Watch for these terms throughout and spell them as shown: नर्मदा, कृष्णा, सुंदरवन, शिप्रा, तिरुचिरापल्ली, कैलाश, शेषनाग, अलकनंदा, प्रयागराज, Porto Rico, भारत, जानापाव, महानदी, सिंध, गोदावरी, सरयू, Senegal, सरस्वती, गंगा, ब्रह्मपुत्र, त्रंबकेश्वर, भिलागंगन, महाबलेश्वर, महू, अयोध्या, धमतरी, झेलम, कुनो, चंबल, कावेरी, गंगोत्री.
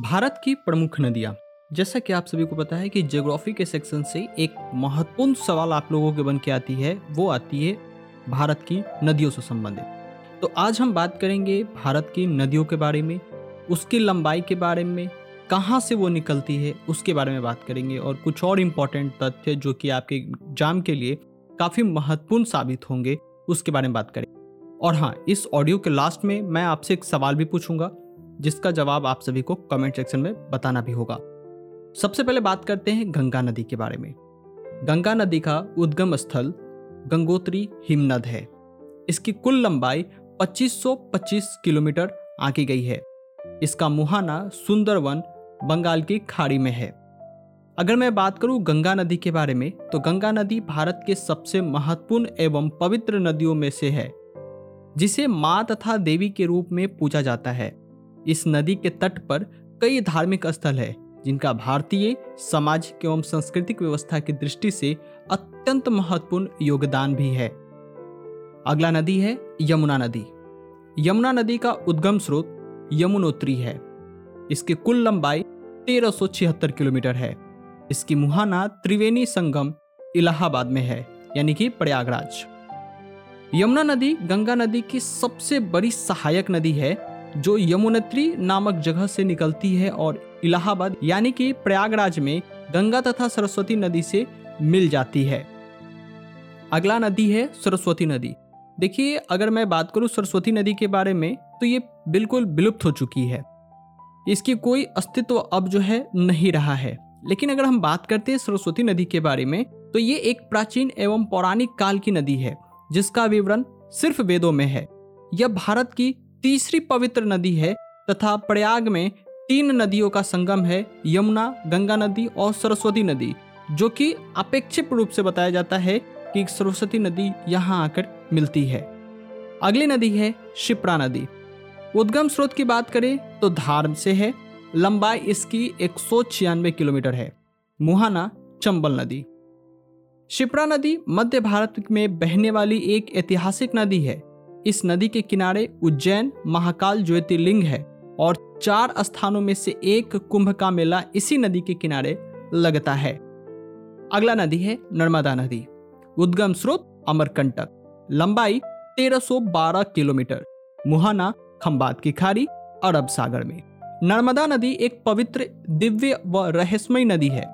भारत की प्रमुख नदियाँ। जैसा कि आप सभी को पता है कि ज्योग्राफी के सेक्शन से एक महत्वपूर्ण सवाल आप लोगों के बन के आती है, वो आती है भारत की नदियों से संबंधित। तो आज हम बात करेंगे भारत की नदियों के बारे में, उसकी लंबाई के बारे में, कहाँ से वो निकलती है उसके बारे में बात करेंगे और कुछ और इम्पोर्टेंट तथ्य जो कि आपके एग्जाम के लिए काफ़ी महत्वपूर्ण साबित होंगे उसके बारे में बात करेंगे। और हाँ, इस ऑडियो के लास्ट में मैं आपसे एक सवाल भी पूछूंगा जिसका जवाब आप सभी को कमेंट सेक्शन में बताना भी होगा। सबसे पहले बात करते हैं गंगा नदी के बारे में। गंगा नदी का उद्गम स्थल गंगोत्री हिमनद है। इसकी कुल लंबाई 2525 किलोमीटर आंकी गई है। इसका मुहाना सुंदरवन बंगाल की खाड़ी में है। अगर मैं बात करूं गंगा नदी के बारे में तो गंगा नदी भारत के सबसे महत्वपूर्ण एवं पवित्र नदियों में से है, जिसे माँ तथा देवी के रूप में पूजा जाता है। इस नदी के तट पर कई धार्मिक स्थल है जिनका भारतीय सामाजिक एवं सांस्कृतिक व्यवस्था की दृष्टि से अत्यंत महत्वपूर्ण योगदान भी है। अगला नदी है यमुना नदी। यमुना नदी का उद्गम स्रोत यमुनोत्री है। इसकी कुल लंबाई 1376 किलोमीटर है। इसकी मुहाना त्रिवेणी संगम इलाहाबाद में है, यानी कि प्रयागराज। यमुना नदी गंगा नदी की सबसे बड़ी सहायक नदी है जो यमुनोत्री नामक जगह से निकलती है और इलाहाबाद यानी कि प्रयागराज में गंगा तथा सरस्वती नदी से मिल जाती है। अगला नदी है सरस्वती नदी। देखिए, अगर मैं बात करूं सरस्वती नदी के बारे में तो ये बिल्कुल विलुप्त हो चुकी है। इसकी कोई अस्तित्व अब जो है नहीं रहा है। लेकिन अगर हम बात करते हैं सरस्वती नदी के बारे में तो ये एक प्राचीन एवं पौराणिक काल की नदी है जिसका विवरण सिर्फ वेदों में है। यह भारत की तीसरी पवित्र नदी है तथा प्रयाग में 3 नदियों का संगम है, यमुना, गंगा नदी और सरस्वती नदी, जो कि अपेक्षित रूप से बताया जाता है कि सरस्वती नदी यहाँ आकर मिलती है। अगली नदी है शिप्रा नदी। उद्गम स्रोत की बात करें तो धार से है। लंबाई इसकी 196 किलोमीटर है। मुहाना चंबल नदी। शिप्रा नदी मध्य भारत में बहने वाली एक ऐतिहासिक नदी है। इस नदी के किनारे उज्जैन महाकाल ज्योतिर्लिंग है और 4 स्थानों में से एक कुंभ का मेला इसी नदी के किनारे लगता है। अगला नदी है नर्मदा नदी। उद्गम स्रोत अमरकंटक। लंबाई 1312 किलोमीटर। मुहाना खंबात की खाड़ी, अरब सागर में। नर्मदा नदी एक पवित्र, दिव्य व रहस्यमय नदी है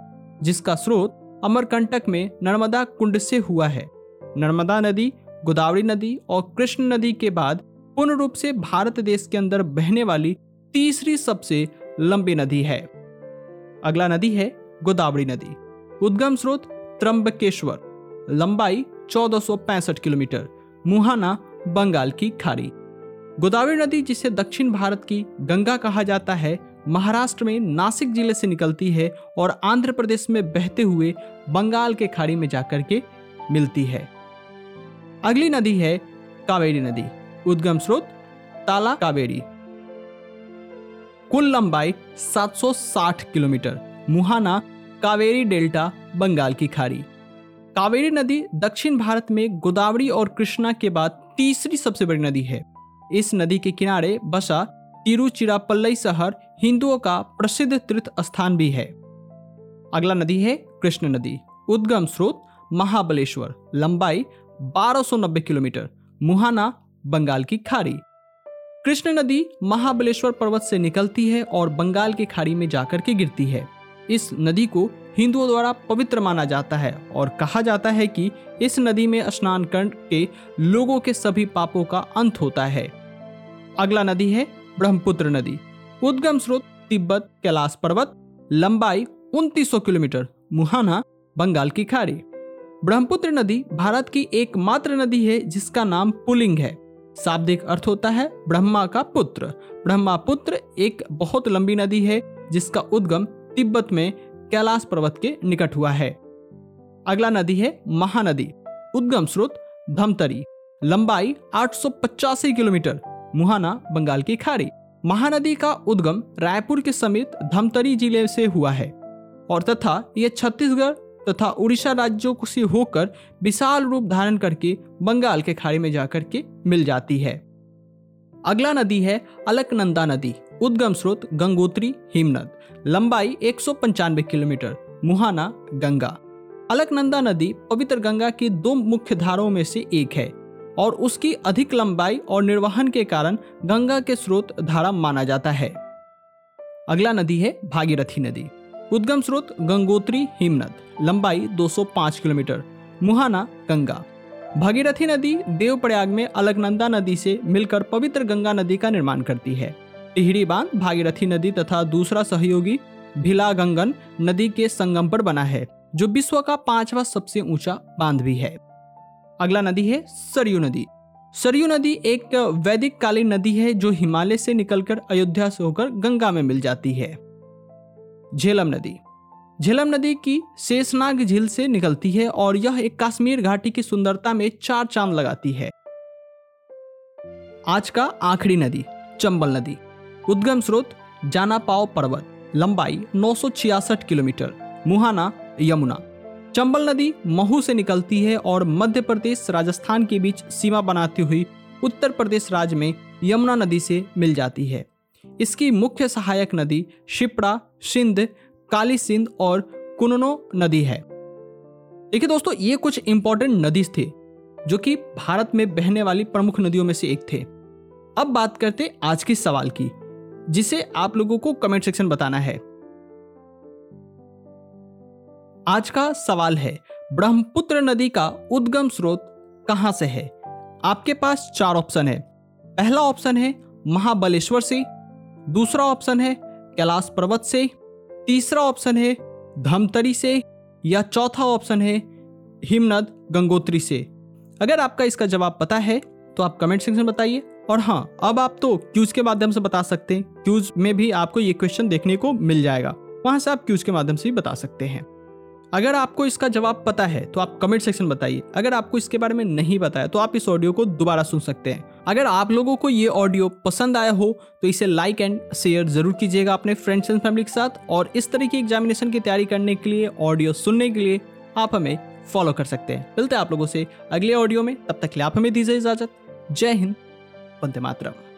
जिसका स्रोत अमरकंटक में नर्मदा कुंड से हुआ है। नर्मदा नदी गोदावरी नदी और कृष्णा नदी के बाद पूर्ण रूप से भारत देश के अंदर बहने वाली तीसरी सबसे लंबी नदी है। अगला नदी है गोदावरी नदी। उद्गम स्रोत त्रंबकेश्वर। लंबाई 1465 किलोमीटर। मुहाना बंगाल की खाड़ी। गोदावरी नदी, जिसे दक्षिण भारत की गंगा कहा जाता है, महाराष्ट्र में नासिक जिले से निकलती है और आंध्र प्रदेश में बहते हुए बंगाल के खाड़ी में जाकर के मिलती है। अगली नदी है कावेरी नदी। उद्गम स्रोत ताला कावेरी। कुल लंबाई 760 किलोमीटर। मुहाना कावेरी डेल्टा, बंगाल की खाड़ी। कावेरी नदी दक्षिण भारत में गोदावरी और कृष्णा के बाद तीसरी सबसे बड़ी नदी है। इस नदी के किनारे बसा तिरुचिरापल्ली शहर हिंदुओं का प्रसिद्ध तीर्थ स्थान भी है। अगला नदी है कृष्णा नदी। उद्गम स्रोत महाबलेश्वर। लंबाई 1290 किलोमीटर। मुहाना बंगाल की खाड़ी। कृष्णा नदी महाबलेश्वर पर्वत से निकलती है और बंगाल की खाड़ी में जाकर के गिरती है। इस नदी को हिंदुओं द्वारा पवित्र माना जाता है और कहा जाता है कि इस नदी में स्नान करके लोगों के सभी पापों का अंत होता है। अगला नदी है ब्रह्मपुत्र नदी। उद्गम स्रोत तिब्बत कैलाश पर्वत। लंबाई 2900 किलोमीटर। मुहाना बंगाल की खाड़ी। ब्रह्मपुत्र नदी भारत की एकमात्र नदी है जिसका नाम पुल्लिंग है। शाब्दिक अर्थ होता है ब्रह्मा का पुत्र। ब्रह्मपुत्र एक बहुत लंबी नदी है जिसका उद्गम तिब्बत में कैलाश पर्वत के निकट हुआ है। अगला नदी है महानदी। उद्गम स्रोत धमतरी। लंबाई 885 किलोमीटर। मुहाना बंगाल की खाड़ी। महानदी का उद्गम रायपुर के समीप धमतरी जिले से हुआ है और तथा यह छत्तीसगढ़ तथा उड़ीसा राज्यों से होकर विशाल रूप धारण करके बंगाल के खाड़ी में जाकर के मिल जाती है। अगला नदी है अलकनंदा नदी। उद्गम स्रोत गंगोत्री हिमनद, लंबाई 195 किलोमीटर, मुहाना गंगा। अलकनंदा नदी पवित्र गंगा की दो मुख्य धाराओं में से एक है और उसकी अधिक लंबाई और निर्वहन के कारण गंगा के स्रोत धारा माना जाता है। अगला नदी है भागीरथी नदी, उद्गम स्रोत गंगोत्री हिमनद, लंबाई 205 किलोमीटर, मुहाना गंगा। भागीरथी नदी देव प्रयाग में अलकनंदा नदी से मिलकर पवित्र गंगा नदी का निर्माण करती है। टिहरी बांध भागीरथी नदी तथा दूसरा सहयोगी भिलागंगन नदी के संगम पर बना है, जो विश्व का 5वां सबसे ऊंचा बांध भी है। अगला नदी है सरयू नदी। सरयू नदी एक वैदिक कालीन नदी है जो हिमालय से निकलकर अयोध्या से होकर गंगा में मिल जाती है। झेलम नदी। झेलम नदी की शेषनाग झील से निकलती है और यह एक कश्मीर घाटी की सुंदरता में 4 चांद लगाती है। आज का आखिरी नदी चंबल नदी, उद्गम स्रोत जानापाव पर्वत, लंबाई 966 किलोमीटर, मुहाना यमुना। चंबल नदी महू से निकलती है और मध्य प्रदेश राजस्थान के बीच सीमा बनाती हुई उत्तर प्रदेश राज्य में यमुना नदी से मिल जाती है। इसकी मुख्य सहायक नदी शिप्रा, सिंध, काली सिंध और कुनो नदी है। देखिए दोस्तों, ये कुछ इंपॉर्टेंट नदीज थे जो कि भारत में बहने वाली प्रमुख नदियों में से एक थे। अब बात करते आज के सवाल की, जिसे आप लोगों को कमेंट सेक्शन बताना है। आज का सवाल है, ब्रह्मपुत्र नदी का उद्गम स्रोत कहां से है? आपके पास 4 ऑप्शन है। पहला ऑप्शन है महाबलेश्वर से, दूसरा ऑप्शन है कैलाश पर्वत से, तीसरा ऑप्शन है धमतरी से, या चौथा ऑप्शन है हिमनद गंगोत्री से। अगर आपका इसका जवाब पता है तो आप कमेंट सेक्शन में बताइए। और हाँ, अब आप तो क्यूज के माध्यम से बता सकते हैं। क्यूज में भी आपको ये क्वेश्चन देखने को मिल जाएगा, वहां से आप क्यूज के माध्यम से भी बता सकते हैं। अगर आपको इसका जवाब पता है तो आप कमेंट सेक्शन बताइए। अगर आपको इसके बारे में नहीं पता है तो आप इस ऑडियो को दोबारा सुन सकते हैं। अगर आप लोगों को ये ऑडियो पसंद आया हो तो इसे लाइक एंड शेयर जरूर कीजिएगा अपने फ्रेंड्स एंड फैमिली के साथ। और इस तरह की एग्जामिनेशन की तैयारी करने के लिए, ऑडियो सुनने के लिए आप हमें फॉलो कर सकते हैं। मिलते हैं आप लोगों से अगले ऑडियो में, तब तक के लिए आप हमें दीजिए इजाजत। जय हिंद, वंदे मातरम।